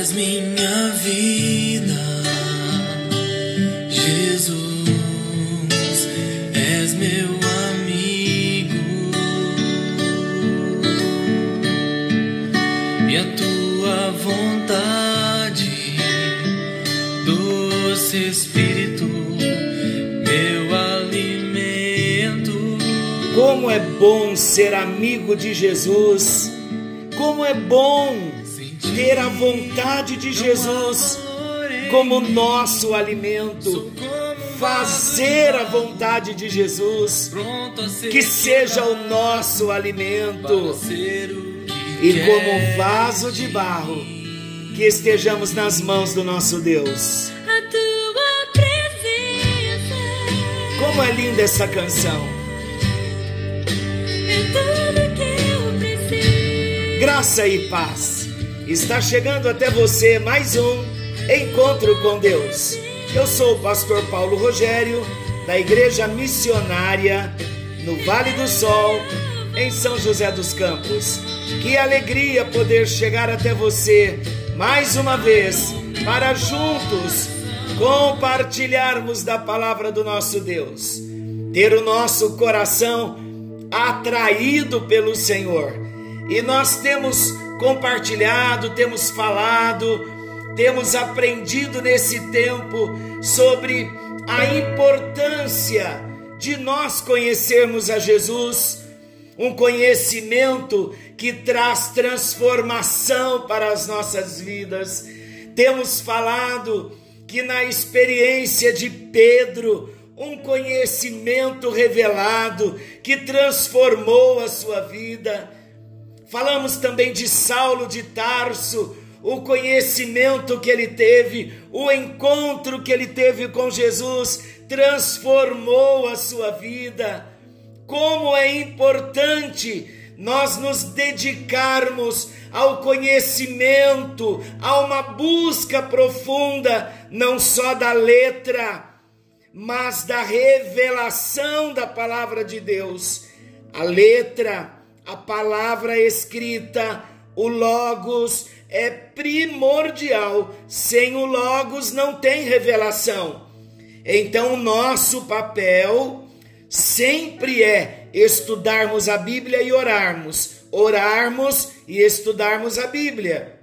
és minha vida, Jesus, és meu amigo, e a tua vontade, doce Espírito, meu alimento. Como é bom ser amigo de Jesus, como é bom ter a vontade de Jesus como nosso alimento, fazer a vontade de Jesus, que seja o nosso alimento, e como vaso de barro, que estejamos nas mãos do nosso Deus. Como é linda essa canção! Graça e paz. Está chegando até você mais um Encontro com Deus. Eu sou o pastor Paulo Rogério, da Igreja Missionária, no Vale do Sol, em São José dos Campos. Que alegria poder chegar até você mais uma vez, para juntos compartilharmos da palavra do nosso Deus. Ter o nosso coração atraído pelo Senhor. E nós temos compartilhado, temos falado, temos aprendido nesse tempo sobre a importância de nós conhecermos a Jesus, um conhecimento que traz transformação para as nossas vidas. Temos falado que na experiência de Pedro, um conhecimento revelado que transformou a sua vida. Falamos também de Saulo de Tarso, o conhecimento que ele teve, o encontro que ele teve com Jesus, transformou a sua vida. Como é importante nós nos dedicarmos ao conhecimento, a uma busca profunda, não só da letra, mas da revelação da palavra de Deus. A letra, a palavra escrita, o Logos, é primordial. Sem o Logos não tem revelação. Então, o nosso papel sempre é estudarmos a Bíblia e orarmos. Orarmos e estudarmos a Bíblia.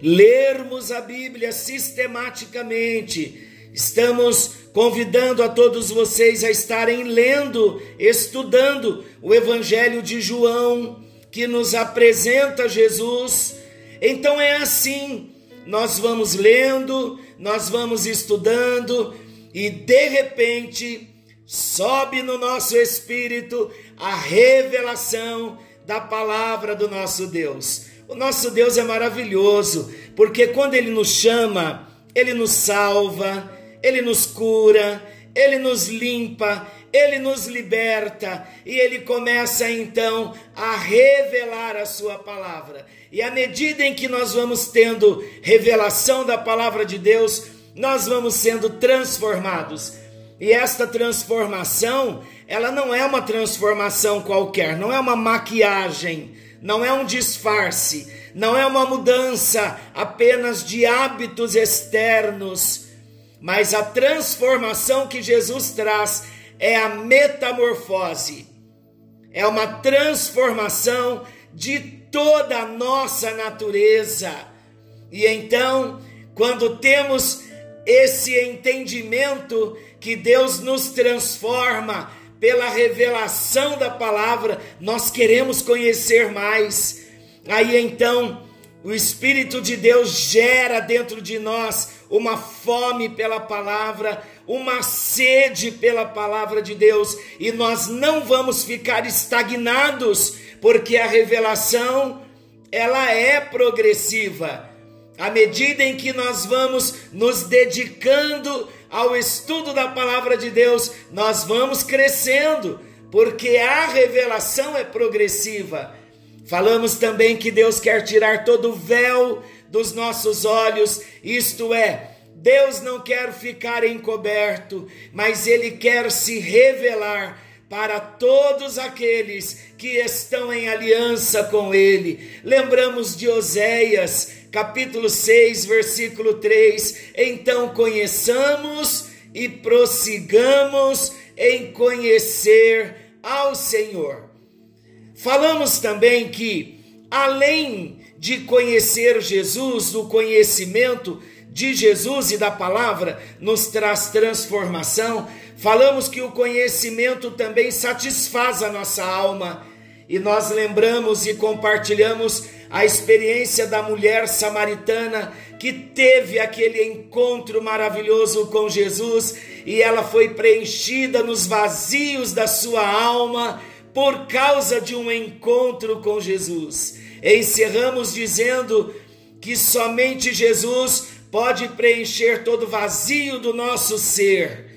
Lermos a Bíblia sistematicamente. Estamos convidando a todos vocês a estarem lendo, estudando o Evangelho de João, que nos apresenta Jesus. Então é assim, nós vamos lendo, nós vamos estudando, e de repente sobe no nosso espírito a revelação da palavra do nosso Deus. O nosso Deus é maravilhoso, porque quando Ele nos chama, Ele nos salva, Ele nos cura, Ele nos limpa, Ele nos liberta, e Ele começa então a revelar a sua palavra. E à medida em que nós vamos tendo revelação da palavra de Deus, nós vamos sendo transformados. E esta transformação, ela não é uma transformação qualquer, não é uma maquiagem, não é um disfarce, não é uma mudança apenas de hábitos externos. Mas a transformação que Jesus traz é a metamorfose. É uma transformação de toda a nossa natureza. E então, quando temos esse entendimento que Deus nos transforma pela revelação da palavra, nós queremos conhecer mais. Aí então, o Espírito de Deus gera dentro de nós uma fome pela palavra, uma sede pela palavra de Deus, e nós não vamos ficar estagnados, porque a revelação, ela é progressiva. À medida em que nós vamos nos dedicando ao estudo da palavra de Deus, nós vamos crescendo, porque a revelação é progressiva. Falamos também que Deus quer tirar todo o véu dos nossos olhos, isto é, Deus não quer ficar encoberto, mas Ele quer se revelar para todos aqueles que estão em aliança com Ele. Lembramos de Oséias, capítulo 6, versículo 3, então conheçamos e prossigamos em conhecer ao Senhor. Falamos também que, além de conhecer Jesus, o conhecimento de Jesus e da palavra nos traz transformação. Falamos que o conhecimento também satisfaz a nossa alma. E nós lembramos e compartilhamos a experiência da mulher samaritana que teve aquele encontro maravilhoso com Jesus e ela foi preenchida nos vazios da sua alma por causa de um encontro com Jesus. Encerramos dizendo que somente Jesus pode preencher todo vazio do nosso ser.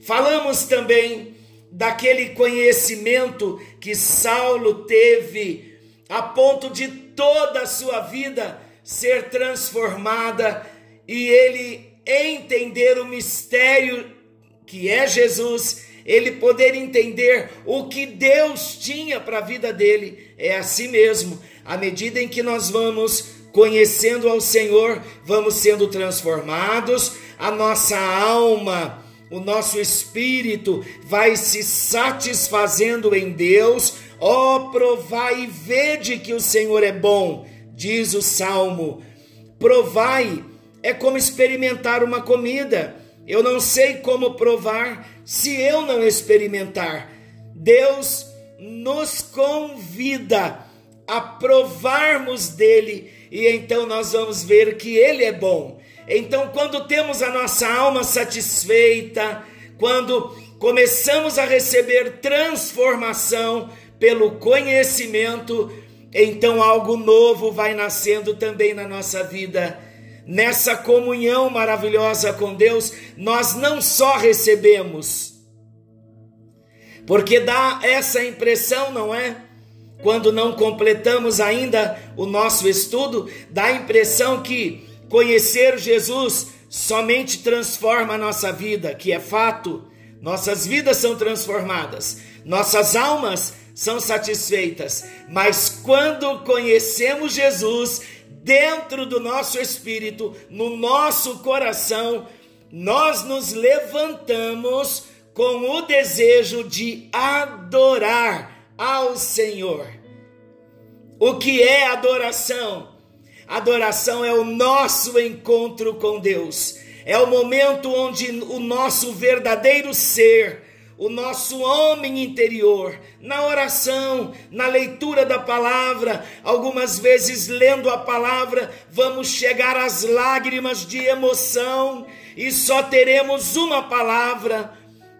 Falamos também daquele conhecimento que Saulo teve, a ponto de toda a sua vida ser transformada e ele entender o mistério que é Jesus, ele poder entender o que Deus tinha para a vida dele. É assim mesmo, à medida em que nós vamos conhecendo ao Senhor, vamos sendo transformados, a nossa alma, o nosso espírito vai se satisfazendo em Deus. Ó, provai e vede que o Senhor é bom, diz o Salmo. Provai é como experimentar uma comida. Eu não sei como provar se eu não experimentar. Deus nos convida a provarmos dele e então nós vamos ver que ele é bom. Então, quando temos a nossa alma satisfeita, quando começamos a receber transformação pelo conhecimento, então algo novo vai nascendo também na nossa vida. Nessa comunhão maravilhosa com Deus, nós não só recebemos, porque dá essa impressão, não é? Quando não completamos ainda o nosso estudo, dá a impressão que conhecer Jesus somente transforma a nossa vida, que é fato. Nossas vidas são transformadas, nossas almas são satisfeitas, mas quando conhecemos Jesus, dentro do nosso espírito, no nosso coração, nós nos levantamos com o desejo de adorar ao Senhor. O que é adoração? Adoração é o nosso encontro com Deus, é o momento onde o nosso verdadeiro ser, o nosso homem interior, na oração, na leitura da palavra, algumas vezes lendo a palavra, vamos chegar às lágrimas de emoção e só teremos uma palavra: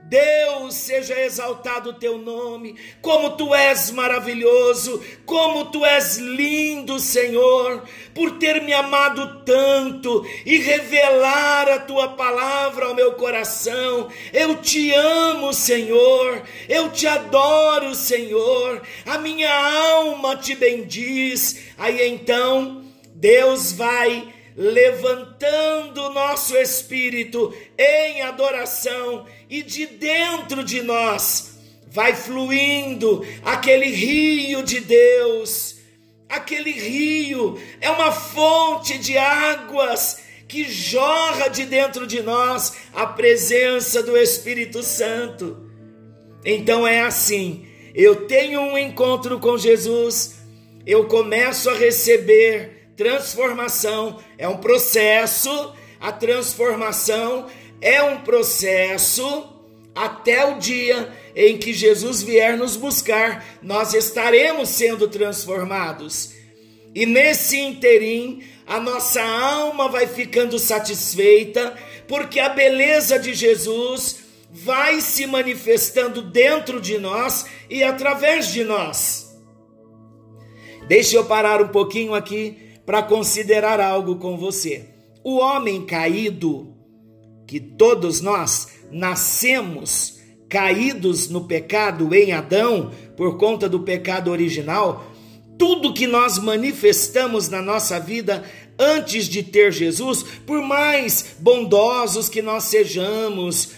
Deus, seja exaltado o teu nome, como tu és maravilhoso, como tu és lindo, Senhor, por ter me amado tanto e revelar a tua palavra ao meu coração. Eu te amo, Senhor, eu te adoro, Senhor, a minha alma te bendiz. Aí então, Deus vai levantando o nosso espírito em adoração e de dentro de nós vai fluindo aquele rio de Deus. Aquele rio é uma fonte de águas que jorra de dentro de nós a presença do Espírito Santo. Então é assim, eu tenho um encontro com Jesus, eu começo a receber transformação. É um processo, a transformação é um processo até o dia em que Jesus vier nos buscar, nós estaremos sendo transformados. E nesse ínterim, a nossa alma vai ficando satisfeita, porque a beleza de Jesus vai se manifestando dentro de nós e através de nós. Deixa eu parar um pouquinho aqui para considerar algo com você. O homem caído, que todos nós nascemos caídos no pecado em Adão, por conta do pecado original, tudo que nós manifestamos na nossa vida antes de ter Jesus, por mais bondosos que nós sejamos,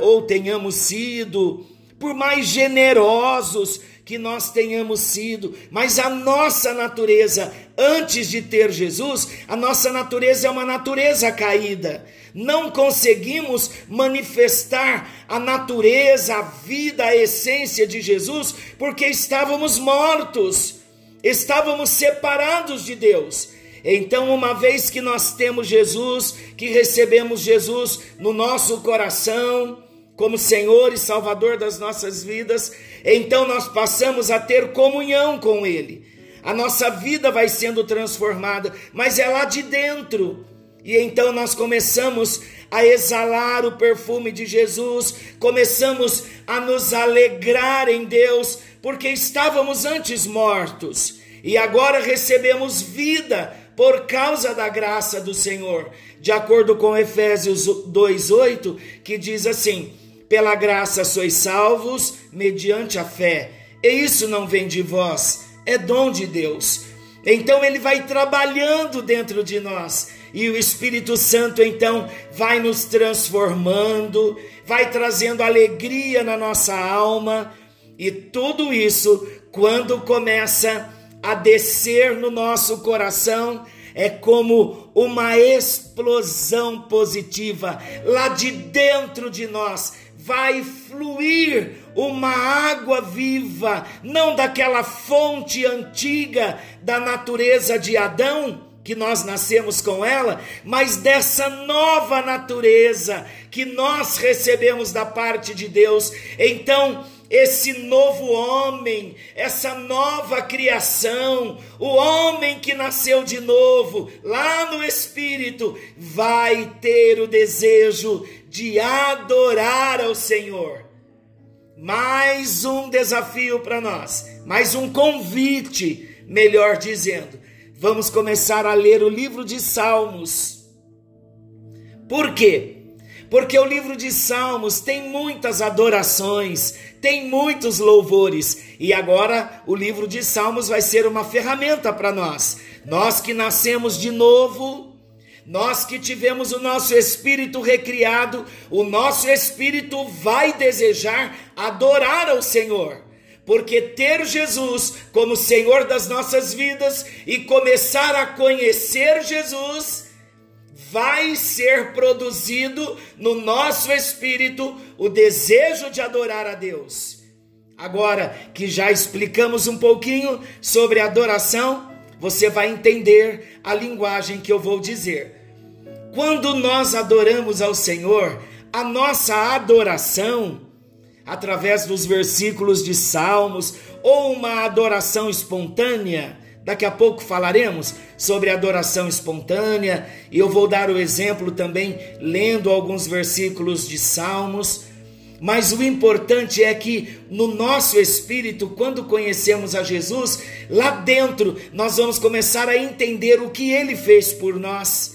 ou tenhamos sido, por mais generosos que nós tenhamos sido, mas a nossa natureza, antes de ter Jesus, a nossa natureza é uma natureza caída. Não conseguimos manifestar a natureza, a vida, a essência de Jesus, porque estávamos mortos, estávamos separados de Deus. Então, uma vez que nós temos Jesus, que recebemos Jesus no nosso coração, como Senhor e Salvador das nossas vidas, então nós passamos a ter comunhão com Ele. A nossa vida vai sendo transformada, mas é lá de dentro. E então nós começamos a exalar o perfume de Jesus, começamos a nos alegrar em Deus, porque estávamos antes mortos, e agora recebemos vida por causa da graça do Senhor, de acordo com Efésios 2:8, que diz assim: pela graça sois salvos, mediante a fé, e isso não vem de vós, é dom de Deus. Então Ele vai trabalhando dentro de nós, e o Espírito Santo então vai nos transformando, vai trazendo alegria na nossa alma, e tudo isso, quando começa a descer no nosso coração, é como uma explosão positiva. Lá de dentro de nós vai fluir uma água viva, não daquela fonte antiga da natureza de Adão, que nós nascemos com ela, mas dessa nova natureza que nós recebemos da parte de Deus. Então, esse novo homem, essa nova criação, o homem que nasceu de novo, lá no Espírito, vai ter o desejo de adorar ao Senhor. Mais um desafio para nós, mais um convite, melhor dizendo. Vamos começar a ler o livro de Salmos. Por quê? Porque o livro de Salmos tem muitas adorações, tem muitos louvores, e agora o livro de Salmos vai ser uma ferramenta para nós. Nós que nascemos de novo, nós que tivemos o nosso espírito recriado, o nosso espírito vai desejar adorar ao Senhor, porque ter Jesus como Senhor das nossas vidas e começar a conhecer Jesus vai ser produzido no nosso espírito o desejo de adorar a Deus. Agora que já explicamos um pouquinho sobre adoração, você vai entender a linguagem que eu vou dizer. Quando nós adoramos ao Senhor, a nossa adoração, através dos versículos de Salmos, ou uma adoração espontânea, daqui a pouco falaremos sobre adoração espontânea, e eu vou dar o exemplo também lendo alguns versículos de Salmos, mas o importante é que no nosso espírito, quando conhecemos a Jesus, lá dentro nós vamos começar a entender o que Ele fez por nós,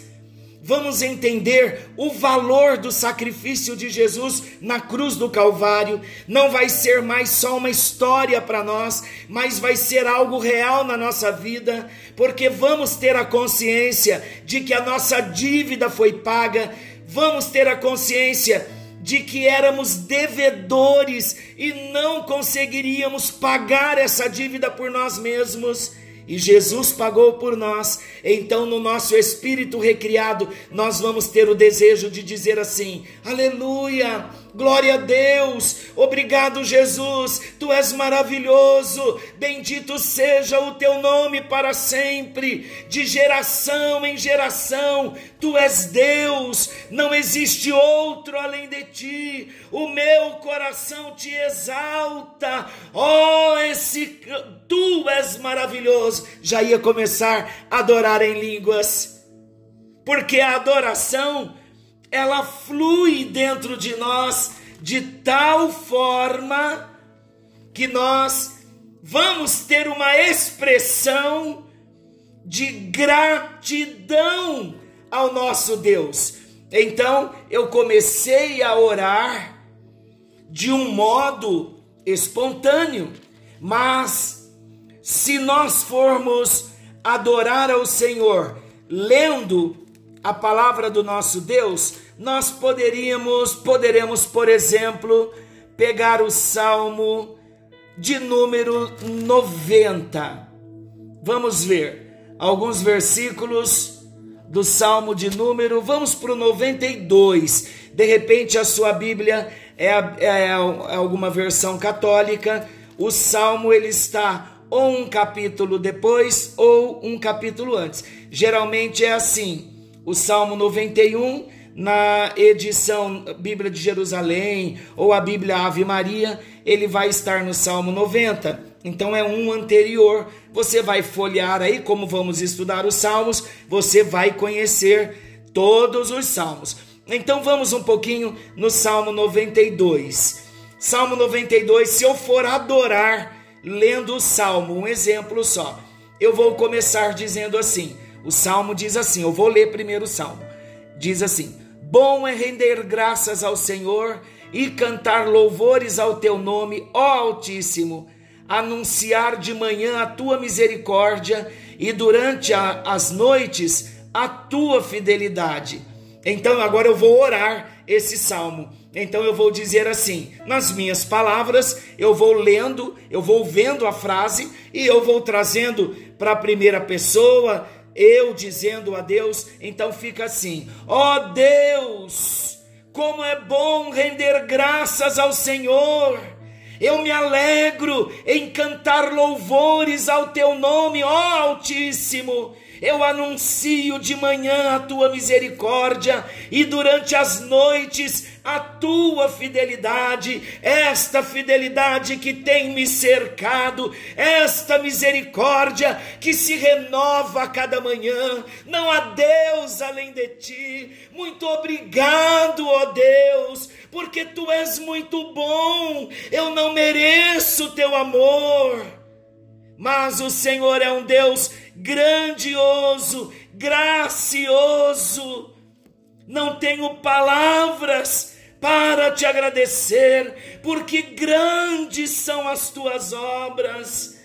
vamos entender o valor do sacrifício de Jesus na cruz do Calvário. Não vai ser mais só uma história para nós, mas vai ser algo real na nossa vida, porque vamos ter a consciência de que a nossa dívida foi paga, vamos ter a consciência de que éramos devedores e não conseguiríamos pagar essa dívida por nós mesmos. E Jesus pagou por nós. Então, no nosso espírito recriado, nós vamos ter o desejo de dizer assim: aleluia, glória a Deus, obrigado Jesus, Tu és maravilhoso, bendito seja o Teu nome para sempre, de geração em geração, Tu és Deus, não existe outro além de Ti, o meu coração Te exalta, Tu és maravilhoso. Já ia começar a adorar em línguas, porque a adoração, ela flui dentro de nós de tal forma que nós vamos ter uma expressão de gratidão ao nosso Deus. Então, eu comecei a orar de um modo espontâneo, mas se nós formos adorar ao Senhor lendo a palavra do nosso Deus, nós poderemos, por exemplo, pegar o Salmo de número 90. Vamos ver alguns versículos do Salmo de número, vamos para o 92. De repente a sua Bíblia é alguma versão católica, o Salmo ele está ou um capítulo depois ou um capítulo antes. Geralmente é assim, o Salmo 91 na edição Bíblia de Jerusalém ou a Bíblia Ave Maria, ele vai estar no Salmo 90, então é um anterior. Você vai folhear aí, como vamos estudar os Salmos, você vai conhecer todos os Salmos. Então vamos um pouquinho no Salmo 92. Salmo 92, se eu for adorar lendo o Salmo, um exemplo só, eu vou começar dizendo assim, o Salmo diz assim, eu vou ler primeiro o Salmo, diz assim: bom é render graças ao Senhor e cantar louvores ao teu nome, ó Altíssimo, anunciar de manhã a tua misericórdia e durante as noites a tua fidelidade. Então agora eu vou orar esse Salmo, então eu vou dizer assim, nas minhas palavras, eu vou lendo, eu vou vendo a frase e eu vou trazendo para a primeira pessoa, eu dizendo a Deus. Então fica assim: ó Deus, como é bom render graças ao Senhor, eu me alegro em cantar louvores ao teu nome, ó Altíssimo, eu anuncio de manhã a tua misericórdia e durante as noites a tua fidelidade, esta fidelidade que tem me cercado, esta misericórdia que se renova a cada manhã, não há Deus além de ti, muito obrigado, ó Deus, porque tu és muito bom, eu não mereço o teu amor, mas o Senhor é um Deus grandioso, gracioso, não tenho palavras para te agradecer, porque grandes são as tuas obras,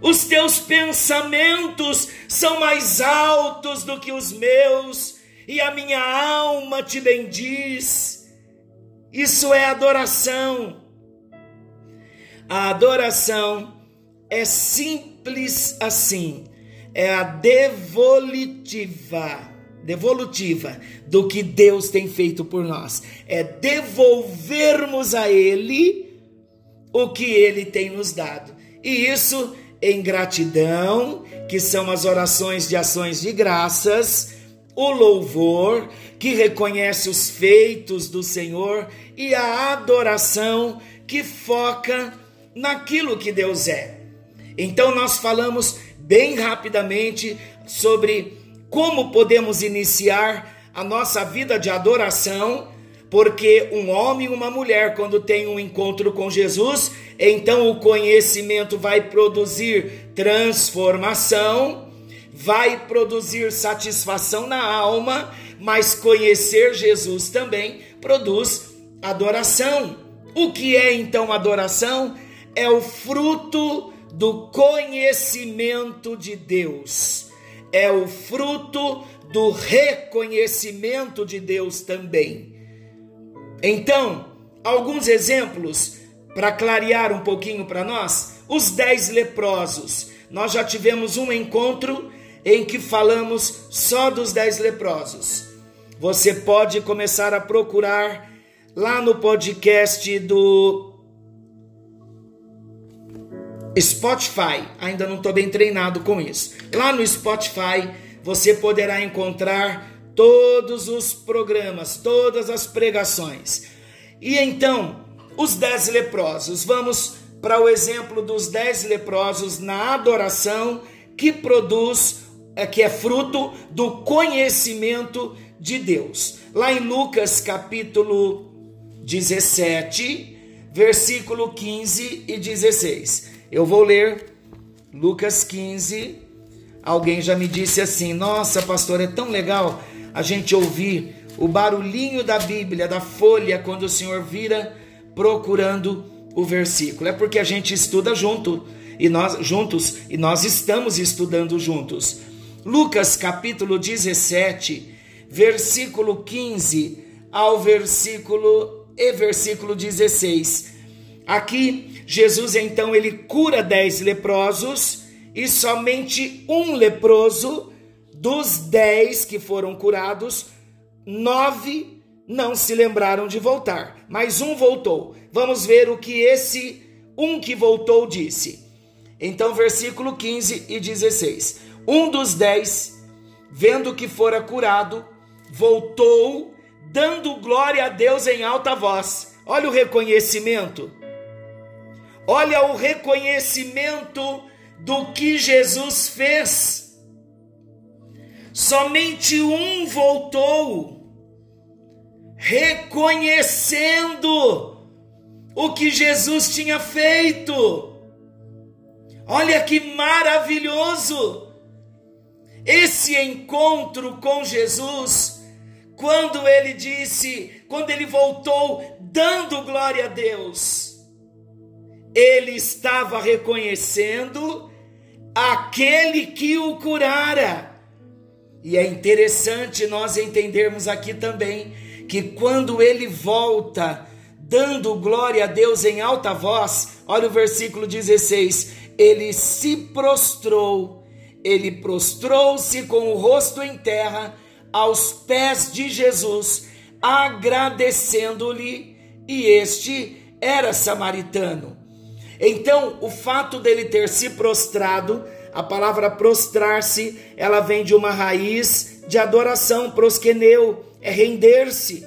os teus pensamentos são mais altos do que os meus, e a minha alma te bendiz. Isso é adoração. A adoração é simples assim, é a devolutiva do que Deus tem feito por nós, é devolvermos a Ele o que Ele tem nos dado, e isso em gratidão, que são as orações de ações de graças, o louvor, que reconhece os feitos do Senhor, e a adoração, que foca naquilo que Deus é. Então nós falamos bem rapidamente sobre como podemos iniciar a nossa vida de adoração, porque um homem e uma mulher, quando tem um encontro com Jesus, então o conhecimento vai produzir transformação, vai produzir satisfação na alma, mas conhecer Jesus também produz adoração. O que é então adoração? É o fruto do conhecimento de Deus. É o fruto do reconhecimento de Deus também. Então, alguns exemplos para clarear um pouquinho para nós. Os 10 leprosos. Nós já tivemos um encontro em que falamos só dos 10 leprosos. Você pode começar a procurar lá no podcast do Spotify, ainda não estou bem treinado com isso. Lá no Spotify você poderá encontrar todos os programas, todas as pregações. E então, os 10 leprosos, vamos para o exemplo dos 10 leprosos na adoração que produz, que é fruto do conhecimento de Deus. Lá em Lucas capítulo 17, versículo 15 e 16. Eu vou ler Lucas 15, alguém já me disse assim, nossa pastor, é tão legal a gente ouvir o barulhinho da Bíblia, da folha, quando o senhor vira procurando o versículo, é porque a gente estuda juntos e nós estamos estudando juntos. Lucas capítulo 17, versículo 15 ao versículo e versículo 16. Aqui, Jesus então ele cura 10 leprosos e somente um leproso, dos 10 que foram curados, 9 não se lembraram de voltar, mas um voltou. Vamos ver o que esse um que voltou disse. Então, versículo 15 e 16. Um dos 10, vendo que fora curado, voltou, dando glória a Deus em alta voz. Olha o reconhecimento. Olha o reconhecimento do que Jesus fez. Somente um voltou, reconhecendo o que Jesus tinha feito. Olha que maravilhoso! Esse encontro com Jesus, quando ele disse, quando ele voltou dando glória a Deus, ele estava reconhecendo aquele que o curara. E é interessante nós entendermos aqui também que quando ele volta dando glória a Deus em alta voz, olha o versículo 16, ele se prostrou. Ele prostrou-se com o rosto em terra, aos pés de Jesus, agradecendo-lhe, e este era samaritano. Então, o fato dele ter se prostrado, a palavra prostrar-se, ela vem de uma raiz de adoração, proskeneu, é render-se,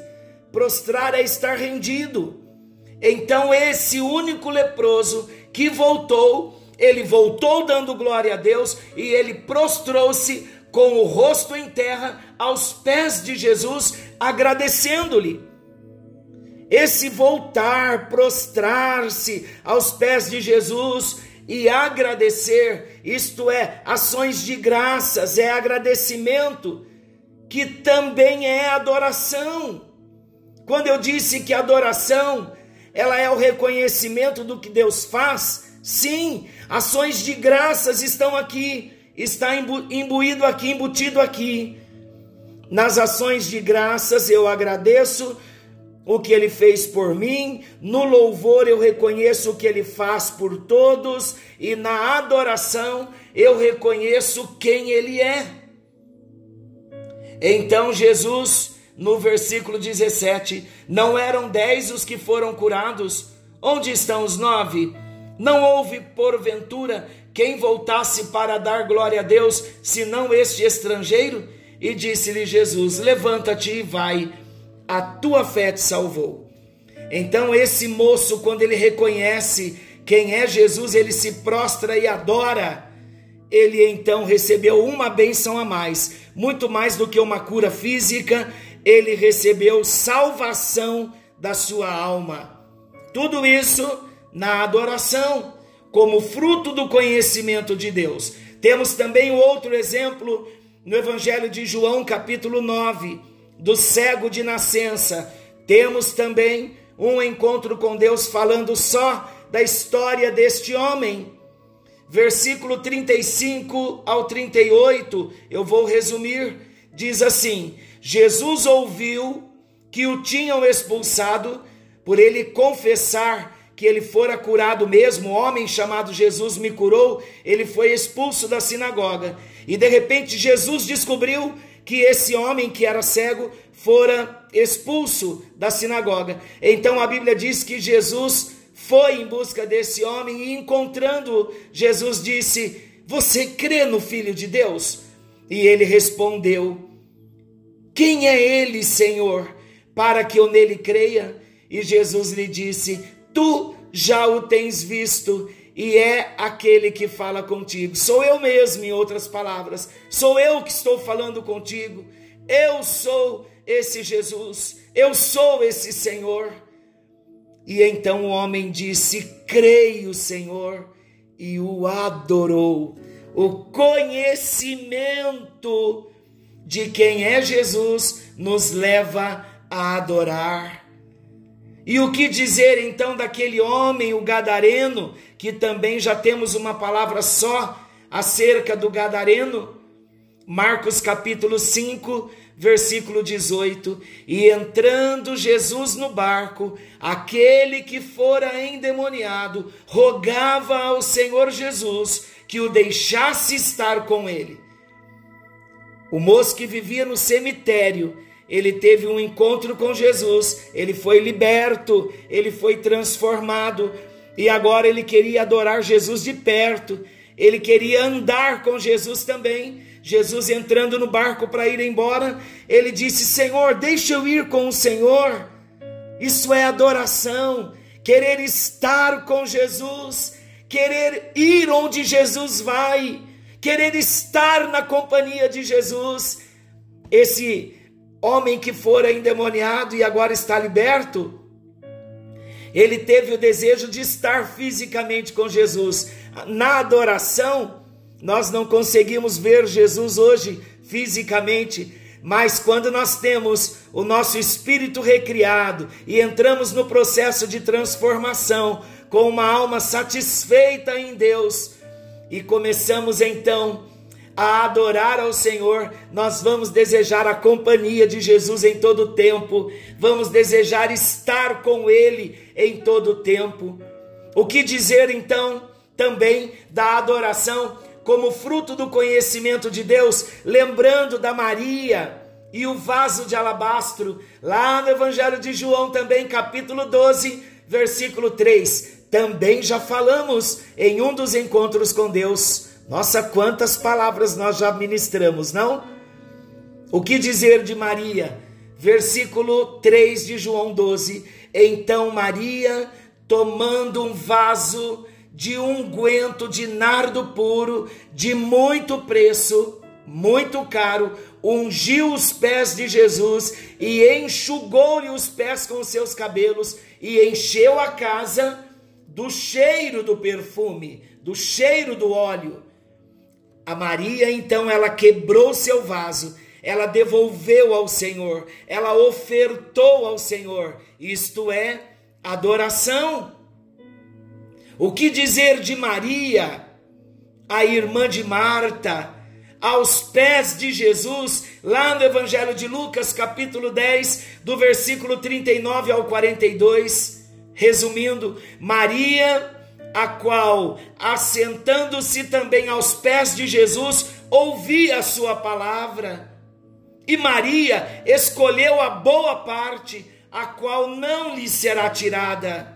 prostrar é estar rendido. Então, esse único leproso que voltou, ele voltou dando glória a Deus e ele prostrou-se com o rosto em terra aos pés de Jesus, agradecendo-lhe. Esse voltar, prostrar-se aos pés de Jesus e agradecer, isto é, ações de graças, é agradecimento, que também é adoração. Quando eu disse que adoração, ela é o reconhecimento do que Deus faz, sim, ações de graças estão aqui, está imbuído aqui, embutido aqui. Nas ações de graças eu agradeço o que ele fez por mim, no louvor eu reconheço o que ele faz por todos, e na adoração eu reconheço quem ele é. Então Jesus, no versículo 17, não eram 10 os que foram curados? Onde estão os 9? Não houve, porventura, quem voltasse para dar glória a Deus, senão este estrangeiro? E disse-lhe Jesus, levanta-te e vai, a tua fé te salvou. Então esse moço, quando ele reconhece quem é Jesus, ele se prostra e adora. Ele então recebeu uma bênção a mais, muito mais do que uma cura física, ele recebeu salvação da sua alma. Tudo isso na adoração, como fruto do conhecimento de Deus. Temos também outro exemplo no Evangelho de João, capítulo 9, do cego de nascença. Temos também um encontro com Deus falando só da história deste homem. Versículo 35 ao 38, eu vou resumir, diz assim: Jesus ouviu que o tinham expulsado, por ele confessar que ele fora curado mesmo, o homem chamado Jesus me curou, ele foi expulso da sinagoga, e de repente Jesus descobriu que esse homem que era cego, fora expulso da sinagoga. Então a Bíblia diz que Jesus foi em busca desse homem, e encontrando-o, Jesus disse, você crê no Filho de Deus? E ele respondeu, quem é ele, Senhor, para que eu nele creia? E Jesus lhe disse, tu já o tens visto, e é aquele que fala contigo. Sou eu mesmo, em outras palavras, sou eu que estou falando contigo. Eu sou esse Jesus, eu sou esse Senhor. E então o homem disse, creio, Senhor, e o adorou. O conhecimento de quem é Jesus nos leva a adorar. E o que dizer então daquele homem, o gadareno, que também já temos uma palavra só acerca do gadareno? Marcos capítulo 5, versículo 18, e entrando Jesus no barco, aquele que fora endemoniado rogava ao Senhor Jesus que o deixasse estar com ele. O moço que vivia no cemitério, ele teve um encontro com Jesus, ele foi liberto, ele foi transformado, e agora ele queria adorar Jesus de perto, ele queria andar com Jesus também. Jesus entrando no barco para ir embora, ele disse: Senhor, deixa eu ir com o Senhor. Isso é adoração, querer estar com Jesus, querer ir onde Jesus vai, querer estar na companhia de Jesus. Esse homem que fora endemoniado e agora está liberto, ele teve o desejo de estar fisicamente com Jesus. Na adoração, nós não conseguimos ver Jesus hoje fisicamente, mas quando nós temos o nosso espírito recriado e entramos no processo de transformação com uma alma satisfeita em Deus e começamos então a adorar ao Senhor, nós vamos desejar a companhia de Jesus em todo o tempo, vamos desejar estar com Ele em todo o tempo. O que dizer então também da adoração como fruto do conhecimento de Deus, lembrando da Maria e o vaso de alabastro, lá no Evangelho de João também, capítulo 12, versículo 3, também já falamos em um dos encontros com Deus. Nossa, quantas palavras nós já ministramos, não? O que dizer de Maria? Versículo 3 de João 12. Então Maria, tomando um vaso de unguento de nardo puro, de muito preço, muito caro, ungiu os pés de Jesus e enxugou-lhe os pés com seus cabelos e encheu a casa do cheiro do perfume, do cheiro do óleo. A Maria, então, ela quebrou seu vaso, ela devolveu ao Senhor, ela ofertou ao Senhor, isto é, adoração. O que dizer de Maria, a irmã de Marta, aos pés de Jesus, lá no Evangelho de Lucas, capítulo 10, do versículo 39 ao 42, resumindo, Maria, a qual, assentando-se também aos pés de Jesus, ouvia a sua palavra. E Maria escolheu a boa parte, a qual não lhe será tirada.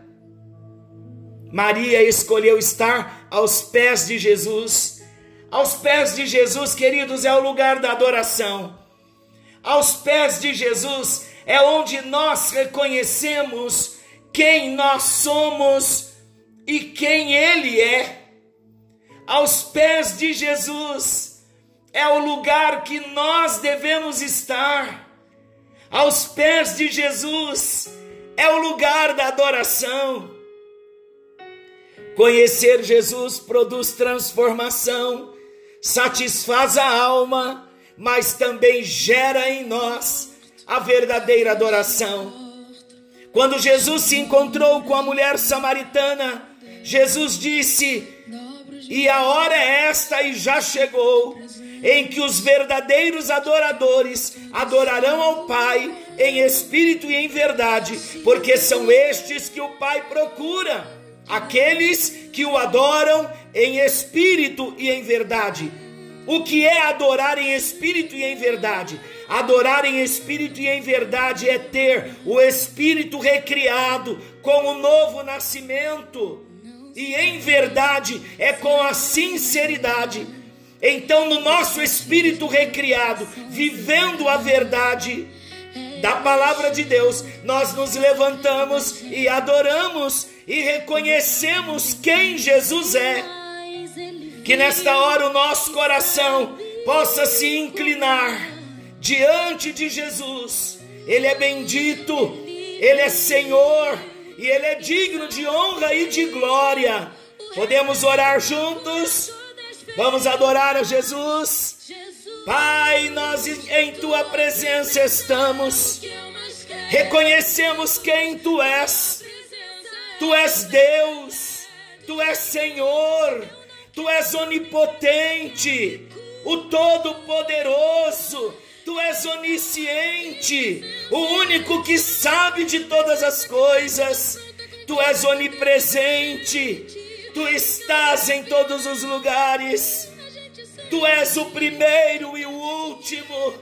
Maria escolheu estar aos pés de Jesus. Aos pés de Jesus, queridos, é o lugar da adoração. Aos pés de Jesus é onde nós reconhecemos quem nós somos e quem Ele é. Aos pés de Jesus é o lugar que nós devemos estar. Aos pés de Jesus é o lugar da adoração. Conhecer Jesus produz transformação, satisfaz a alma, mas também gera em nós a verdadeira adoração. Quando Jesus se encontrou com a mulher samaritana, Jesus disse: e a hora é esta e já chegou, em que os verdadeiros adoradores adorarão ao Pai em espírito e em verdade, porque são estes que o Pai procura, aqueles que o adoram em espírito e em verdade. O que é adorar em espírito e em verdade? Adorar em espírito e em verdade é ter o espírito recriado com o novo nascimento, e em verdade é com a sinceridade. Então, no nosso espírito recriado, vivendo a verdade da palavra de Deus, nós nos levantamos e adoramos e reconhecemos quem Jesus é. Que nesta hora o nosso coração possa se inclinar diante de Jesus. Ele é bendito, Ele é Senhor e Ele é digno de honra e de glória. Podemos orar juntos? Vamos adorar a Jesus? Pai, nós em Tua presença estamos, reconhecemos quem Tu és. Tu és Deus, Tu és Senhor, Tu és onipotente, o Todo-Poderoso, Tu és Deus onisciente, o único que sabe de todas as coisas. Tu és onipresente, tu estás em todos os lugares. Tu és o primeiro e o último.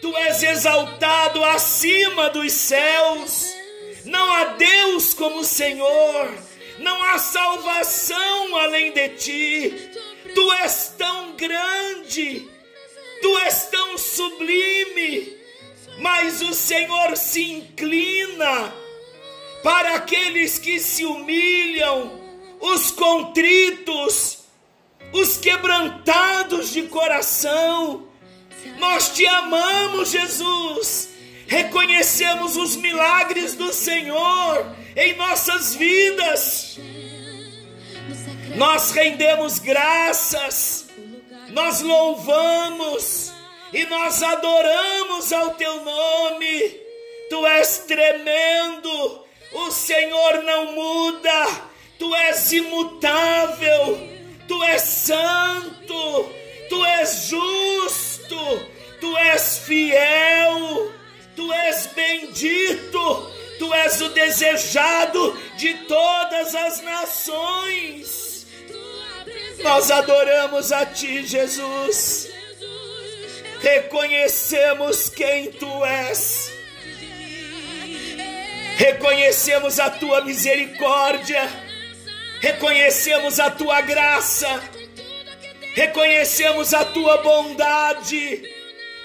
Tu és exaltado acima dos céus. Não há Deus como Senhor. Não há salvação além de ti. Tu és tão grande. Tu és tão sublime. Mas o Senhor se inclina para aqueles que se humilham, os contritos, os quebrantados de coração. Nós te amamos, Jesus. Reconhecemos os milagres do Senhor em nossas vidas. Nós rendemos graças, nós louvamos e nós adoramos ao teu nome. Tu és tremendo, o Senhor não muda, tu és imutável, tu és santo, tu és justo, tu és fiel, tu és bendito, tu és o desejado de todas as nações. Nós adoramos a ti, Jesus. Reconhecemos quem tu és. Reconhecemos a tua misericórdia. Reconhecemos a tua graça. Reconhecemos a tua bondade.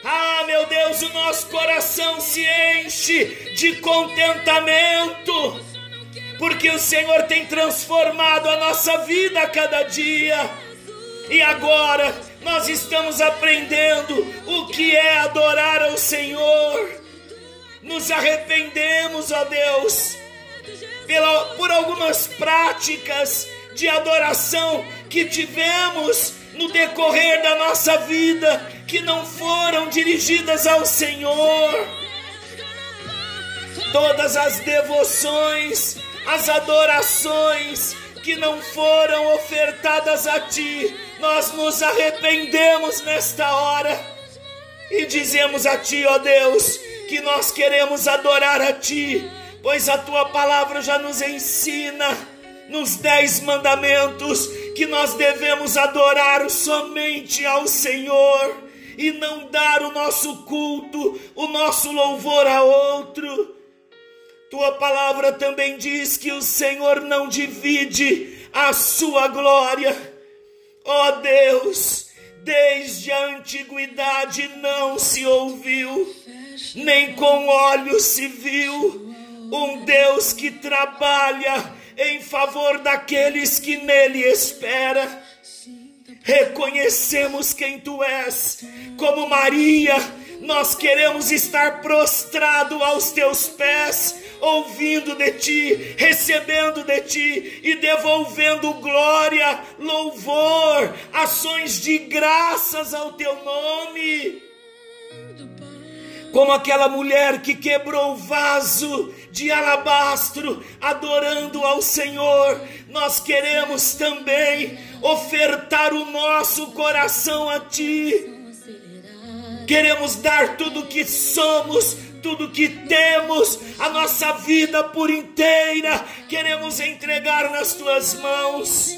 Ah, meu Deus, o nosso coração se enche de contentamento, porque o Senhor tem transformado a nossa vida a cada dia. E agora nós estamos aprendendo o que é adorar ao Senhor. Nos arrependemos, ó Deus, por algumas práticas de adoração que tivemos no decorrer da nossa vida, que não foram dirigidas ao Senhor. Todas as devoções, as adorações que não foram ofertadas a ti, nós nos arrependemos nesta hora e dizemos a ti, ó Deus, que nós queremos adorar a ti, pois a tua palavra já nos ensina nos 10 mandamentos, que nós devemos adorar somente ao Senhor e não dar o nosso culto, o nosso louvor a outro. Tua palavra também diz que o Senhor não divide a sua glória. Ó Deus, desde a antiguidade não se ouviu, nem com olhos se viu, um Deus que trabalha em favor daqueles que nele espera. Reconhecemos quem tu és. Como Maria, nós queremos estar prostrado aos teus pés, ouvindo de ti, recebendo de ti e devolvendo glória, louvor, ações de graças ao teu nome. Como aquela mulher que quebrou o vaso de alabastro, adorando ao Senhor, nós queremos também ofertar o nosso coração a ti. Queremos dar tudo o que somos, tudo o que temos, a nossa vida por inteira, queremos entregar nas tuas mãos.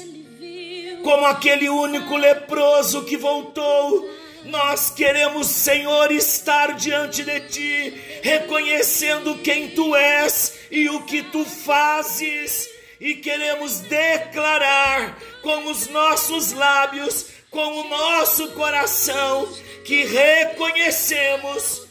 Como aquele único leproso que voltou, nós queremos, Senhor, estar diante de ti, reconhecendo quem tu és e o que tu fazes, e queremos declarar com os nossos lábios, com o nosso coração, que reconhecemos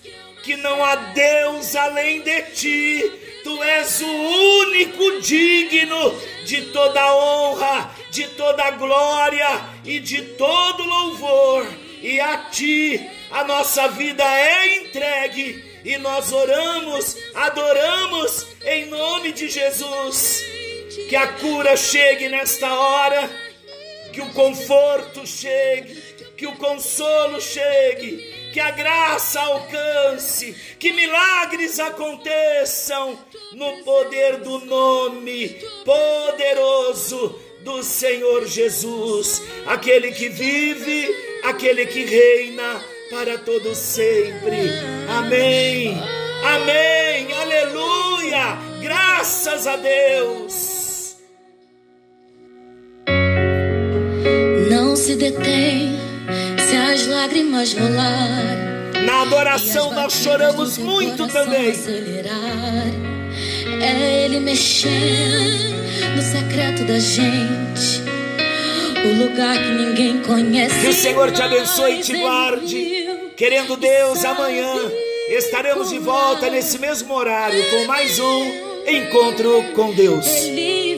que não há Deus além de ti. Tu és o único digno de toda honra, de toda glória e de todo louvor. E a ti a nossa vida é entregue, e nós oramos, adoramos em nome de Jesus. Que a cura chegue nesta hora, que o conforto chegue, que o consolo chegue, que a graça alcance, que milagres aconteçam no poder do nome poderoso do Senhor Jesus, aquele que vive, aquele que reina para todo sempre. Amém, amém, aleluia, graças a Deus. Não se detém se as lágrimas rolarem. Na adoração nós choramos muito também. É Ele mexendo no secreto da gente, o lugar que ninguém conhece. Que o Senhor te abençoe e te guarde. Querendo Deus, amanhã estaremos de volta nesse mesmo horário com mais um Encontro com Deus.